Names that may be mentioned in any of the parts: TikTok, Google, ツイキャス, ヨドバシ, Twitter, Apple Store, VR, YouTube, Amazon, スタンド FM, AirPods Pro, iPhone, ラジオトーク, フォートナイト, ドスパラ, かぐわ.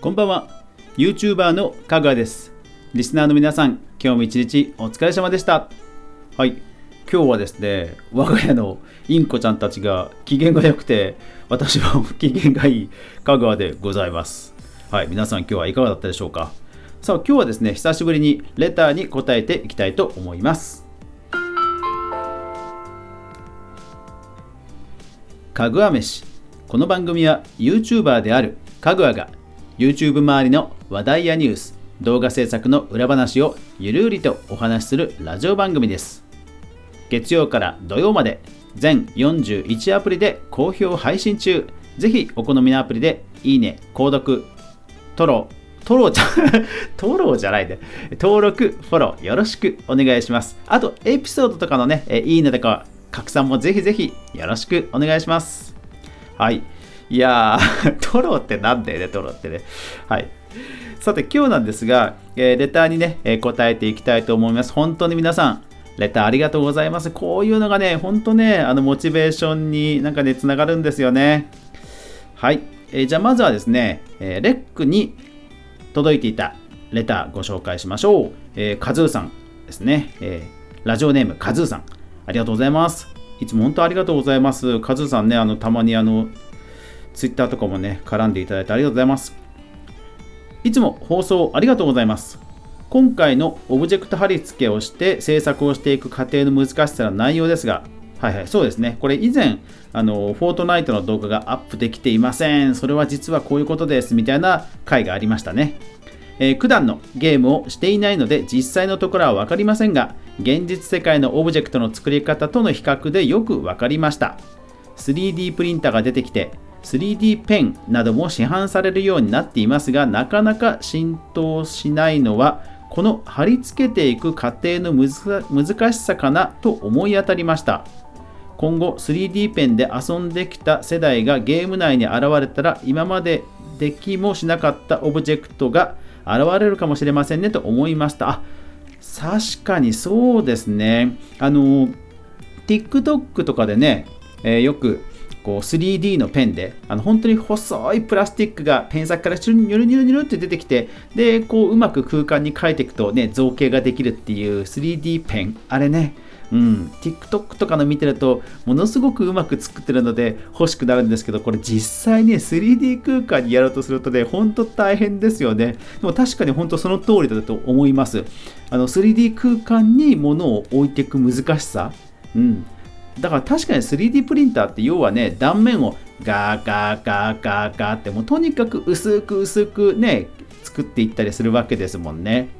こんばんは、 YouTuber のかぐわです。リスナーの皆さん、今日も一日お疲れ様でした。はい、今日はですね、我が家のインコちゃんたちが機嫌が良くて、私は機嫌がいいかぐわでございます。はい、皆さん今日はいかがだったでしょうか。さあ、今日はですね、久しぶりにレターに答えていきたいと思います。かぐわ飯。この番組は YouTuber であるかぐわがYouTube 周りの話題やニュース、動画制作の裏話をゆるりとお話しするラジオ番組です。月曜から土曜まで全41アプリで好評配信中。ぜひお好みのアプリでいいね、購読、登録、フォローよろしくお願いします。あとエピソードとかのね、いいねとか拡散もぜひぜひよろしくお願いします。はい。いやー、トロってなんだよね、トロってね。はい。さて、今日なんですが、レターにね、答えていきたいと思います。本当に皆さん、レターありがとうございます。こういうのがね、本当ね、モチベーションになんかね、つながるんですよね。はい。じゃあ、まずはですね、レックに届いていたレターご紹介しましょう。カズーさんですね。ラジオネームカズーさん。ありがとうございます。いつも本当ありがとうございます。カズーさんね、たまにTwitter とかもね、絡んでいただいてありがとうございます。いつも放送ありがとうございます。今回のオブジェクト貼り付けをして制作をしていく過程の難しさの内容ですが、はいはい、そうですね。これ以前、フォートナイトの動画がアップできていません。それは実はこういうことです。みたいな回がありましたね。普段のゲームをしていないので実際のところは分かりませんが、現実世界のオブジェクトの作り方との比較でよく分かりました。3D プリンターが出てきて、3D ペンなども市販されるようになっていますが、なかなか浸透しないのはこの貼り付けていく過程の難しさかなと思い当たりました。今後 3D ペンで遊んできた世代がゲーム内に現れたら、今までできもしなかったオブジェクトが現れるかもしれませんねと思いました。あ、確かにそうですね。TikTok とかでね、よくこう 3D のペンで本当に細いプラスチックがペン先からニュルニュルニュルって出てきて、でこううまく空間に描いていくとね、造形ができるっていう 3D ペン、あれね、TikTok とかの見てるとものすごくうまく作ってるので欲しくなるんですけど、これ実際に 3D 空間にやろうとするとね、本当大変ですよね。でも確かに本当その通りだと思います。3D 空間に物を置いていく難しさ、だから確かに 3D プリンターって要はね、断面をガーガーガーガーガーってもうとにかく薄くね作っていったりするわけですもんね。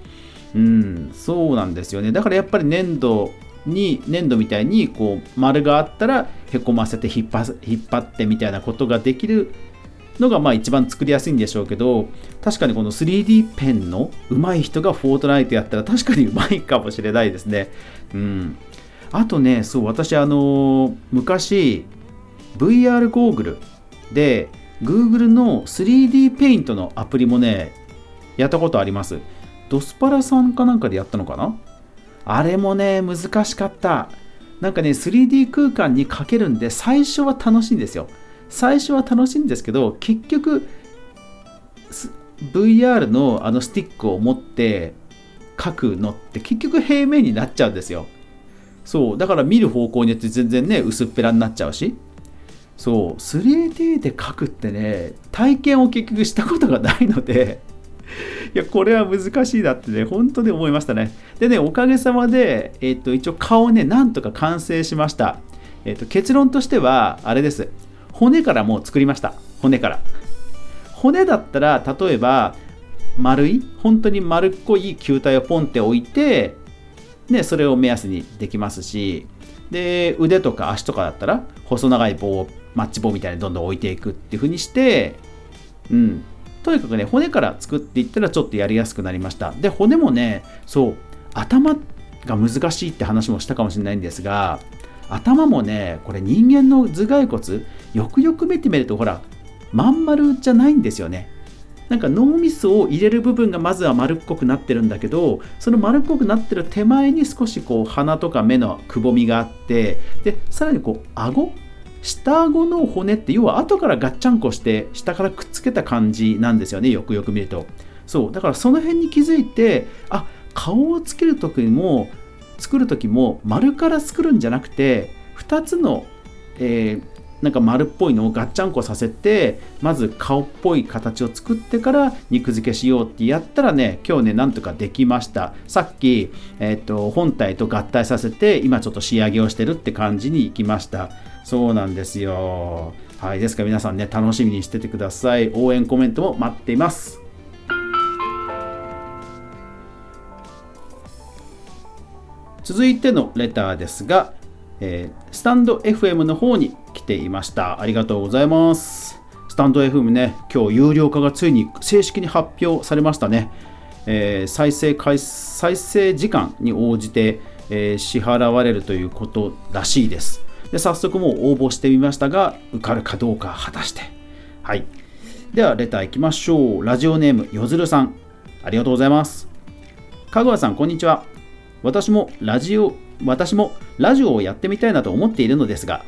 そうなんですよね。だからやっぱり粘土みたいにこう丸があったらへこませて引っ張ってみたいなことができるのがまあ一番作りやすいんでしょうけど、確かにこの 3D ペンの上手い人がフォートナイトやったら確かに上手いかもしれないですね。あとね、そう、私昔 VR ゴーグルで Google の 3D ペイントのアプリもねやったことあります。ドスパラさんかなんかでやったのかな。あれもね難しかった。なんかね 3D 空間にかけるんで最初は楽しいんですけど、結局 VR のスティックを持って書くのって結局平面になっちゃうんですよ。そうだから見る方向によって全然ね薄っぺらになっちゃうし、そう 3D で描くってね体験を結局したことがないのでいやこれは難しいなってね本当に思いましたね。でね、おかげさまで、一応顔ねなんとか完成しました。結論としてはあれです。骨からもう作りました。骨だったら例えば本当に丸っこい球体をポンって置いてね、それを目安にできますし、で腕とか足とかだったら細長い棒をマッチ棒みたいにどんどん置いていくっていう風にして、とにかくね骨から作っていったらちょっとやりやすくなりました。で骨もね、そう頭が難しいって話もしたかもしれないんですが、頭もねこれ人間の頭蓋骨よくよく見てみるとほらまん丸じゃないんですよね。なんか脳みそを入れる部分がまずは丸っこくなってるんだけど、その丸っこくなってる手前に少しこう鼻とか目のくぼみがあって、でさらにこう顎下顎の骨って要は後からガッチャンコして下からくっつけた感じなんですよね、よくよく見ると。そうだからその辺に気づいて、あ、顔をつける時も作る時も丸から作るんじゃなくて2つの、なんか丸っぽいのをガッチャンコさせて、まず顔っぽい形を作ってから肉付けしようってやったらね、今日ねなんとかできました。さっき、本体と合体させて今ちょっと仕上げをしてるって感じにいきました。そうなんですよ、はい、ですから皆さんね楽しみにしててください。応援コメントも待っています。続いてのレターですが、スタンド FM の方に来ていました。ありがとうございます。スタンド FM ね、今日有料化がついに正式に発表されましたね。再生時間に応じて、支払われるということらしいです。で早速もう応募してみましたが、受かるかどうか果たして、はい、ではレターいきましょう。ラジオネームよずるさん、ありがとうございます。かぐわさんこんにちは。私もラジオをやってみたいなと思っているのですが、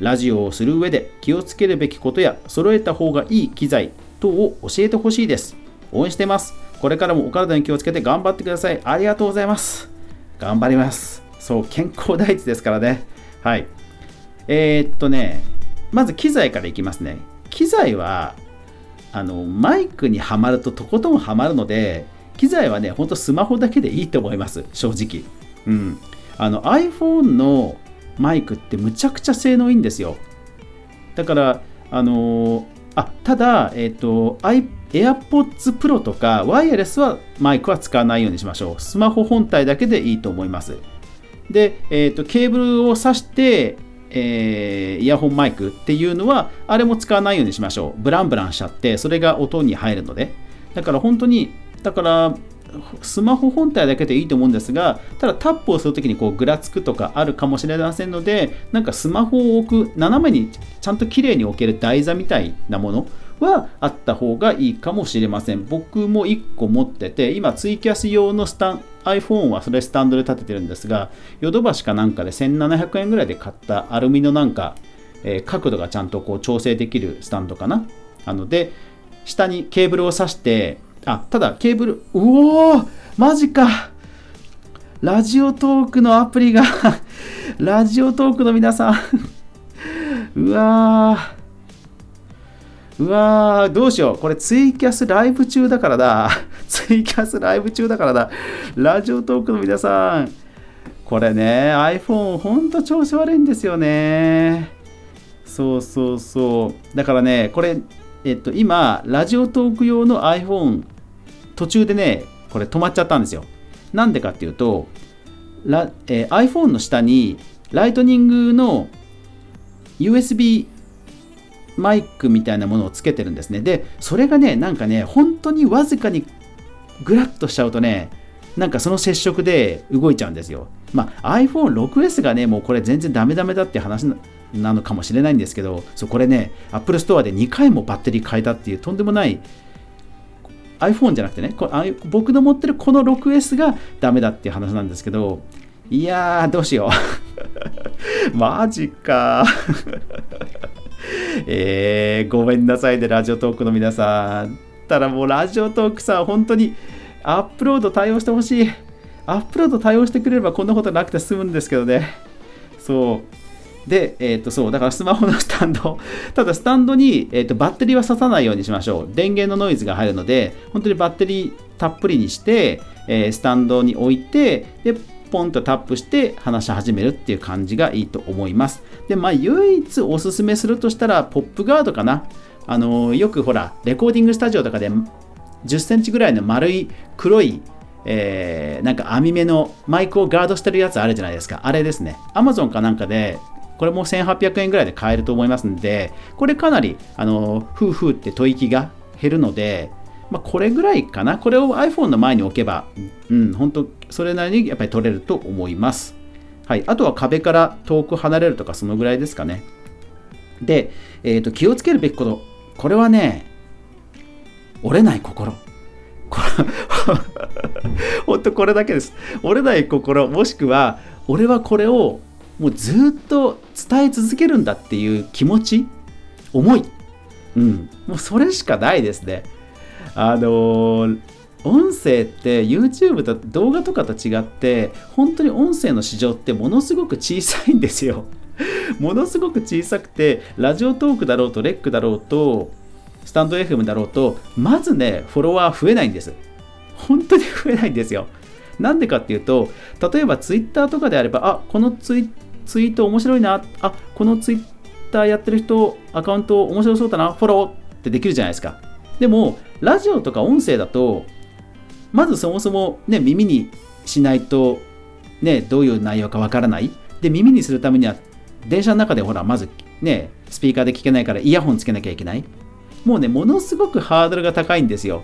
ラジオをする上で気をつけるべきことや揃えた方がいい機材等を教えてほしいです。応援しています。これからもお体に気をつけて頑張ってください。ありがとうございます。頑張ります。そう、健康第一ですからね。はい、まず機材からいきますね。機材はマイクにはまるととことんはまるので、機材はねほんとスマホだけでいいと思います、正直。うん、iPhone のマイクってむちゃくちゃ性能いいんですよ。だからAirPods Pro とかワイヤレスはマイクは使わないようにしましょう。スマホ本体だけでいいと思います。で、ケーブルを挿して、イヤホンマイクっていうのはあれも使わないようにしましょう。ブランブランしちゃってそれが音に入るので、だからスマホ本体だけでいいと思うんですが、ただタップをするときにこうぐらつくとかあるかもしれませんので、なんかスマホを置く斜めにちゃんと綺麗に置ける台座みたいなものはあった方がいいかもしれません。僕も1個持ってて、今ツイキャス用のiPhone はそれスタンドで立ててるんですが、ヨドバシかなんかで1700円ぐらいで買ったアルミのなんか、角度がちゃんとこう調整できるスタンドかな。なので下にケーブルを挿して、ただケーブル、うおーマジか、ラジオトークのアプリがラジオトークの皆さんうわーどうしよう、これツイキャスライブ中だからだ。ラジオトークの皆さん、これね iPhone ほんと調子悪いんですよね。そうだからね、これ今ラジオトーク用の iPhone途中でねこれ止まっちゃったんですよ。なんでかっていうと、iPhone の下にライトニングの USB マイクみたいなものをつけてるんですね。でそれがねなんかね本当にわずかにグラッとしちゃうとね、なんかその接触で動いちゃうんですよ。iPhone6S がねもうこれ全然ダメだって話なのかもしれないんですけど、これね Apple Store で2回もバッテリー変えたっていう、とんでもない iPhone じゃなくてね、僕の持ってるこの 6S がダメだっていう話なんですけど、いやーどうしようマジかごめんなさいねラジオトークの皆さん。ただもうラジオトークさん本当にアップロード対応してほしい。アップロード対応してくれればこんなことなくて済むんですけどね。で、そうだからスマホのスタンド、ただスタンドに、バッテリーは挿さないようにしましょう。電源のノイズが入るので本当にバッテリーたっぷりにして、スタンドに置いて、でポンとタップして話し始めるっていう感じがいいと思います。で唯一おすすめするとしたらポップガードかな。よくほらレコーディングスタジオとかで10センチぐらいの丸い黒いなんか網目のマイクをガードしてるやつあるじゃないですか。あれですね、 Amazon かなんかでこれも1800円ぐらいで買えると思いますので、これかなりフーフーって吐息が減るので、これぐらいかな。これを iPhone の前に置けば本当それなりにやっぱり取れると思います。はい、あとは壁から遠く離れるとかそのぐらいですかね。で、気をつけるべきこと、これはね折れない心本当これだけです。折れない心、もしくは俺はこれをもうずっと伝え続けるんだっていう気持ち、思い、もうそれしかないですね。音声って YouTube と動画とかと違って本当に音声の市場ってものすごく小さいんですよものすごく小さくて、ラジオトークだろうとレックだろうとスタンド FM だろうと、まずねフォロワー増えないんです。本当に増えないんですよ。なんでかっていうと、例えば Twitter とかであれば、あ、このツイート面白いな、あ、この Twitter やってる人アカウント面白そうだな、フォローってできるじゃないですか。でもラジオとか音声だとまずそもそも、ね、耳にしないと、ね、どういう内容かわからないで、耳にするためには電車の中でほらまず、ね、スピーカーで聞けないからイヤホンつけなきゃいけない。もうね、ものすごくハードルが高いんですよ、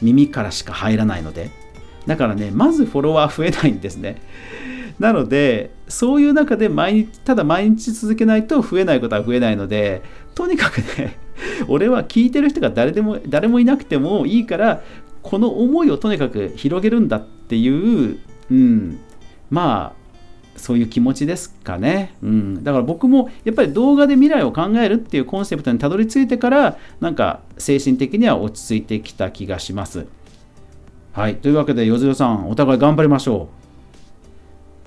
耳からしか入らないので。だからね、まずフォロワー増えないんですね。なのでそういう中で毎日続けないと増えないことは増えないので、とにかくね、俺は聞いてる人が誰もいなくてもいいから、この思いをとにかく広げるんだっていう、まあそういう気持ちですかね、だから僕もやっぱり動画で未来を考えるっていうコンセプトにたどり着いてから、なんか精神的には落ち着いてきた気がします。はい、というわけでよずよさん、お互い頑張りましょう。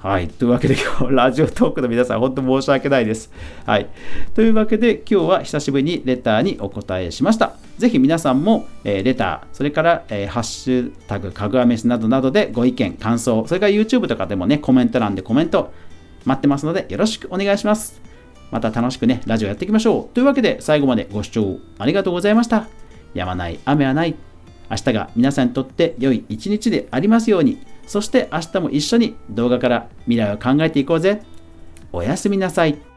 はい、というわけで今日ラジオトークの皆さん、本当申し訳ないです。はい、というわけで今日は久しぶりにレターにお答えしました。ぜひ皆さんも、レター、それから、ハッシュタグかぐわ飯などなどでご意見感想、それから YouTube とかでもね、コメント欄でコメント待ってますのでよろしくお願いします。また楽しくね、ラジオやっていきましょう。というわけで最後までご視聴ありがとうございました。やまない雨はない、明日が皆さんにとって良い一日でありますように。そして明日も一緒に動画から未来を考えていこうぜ。おやすみなさい。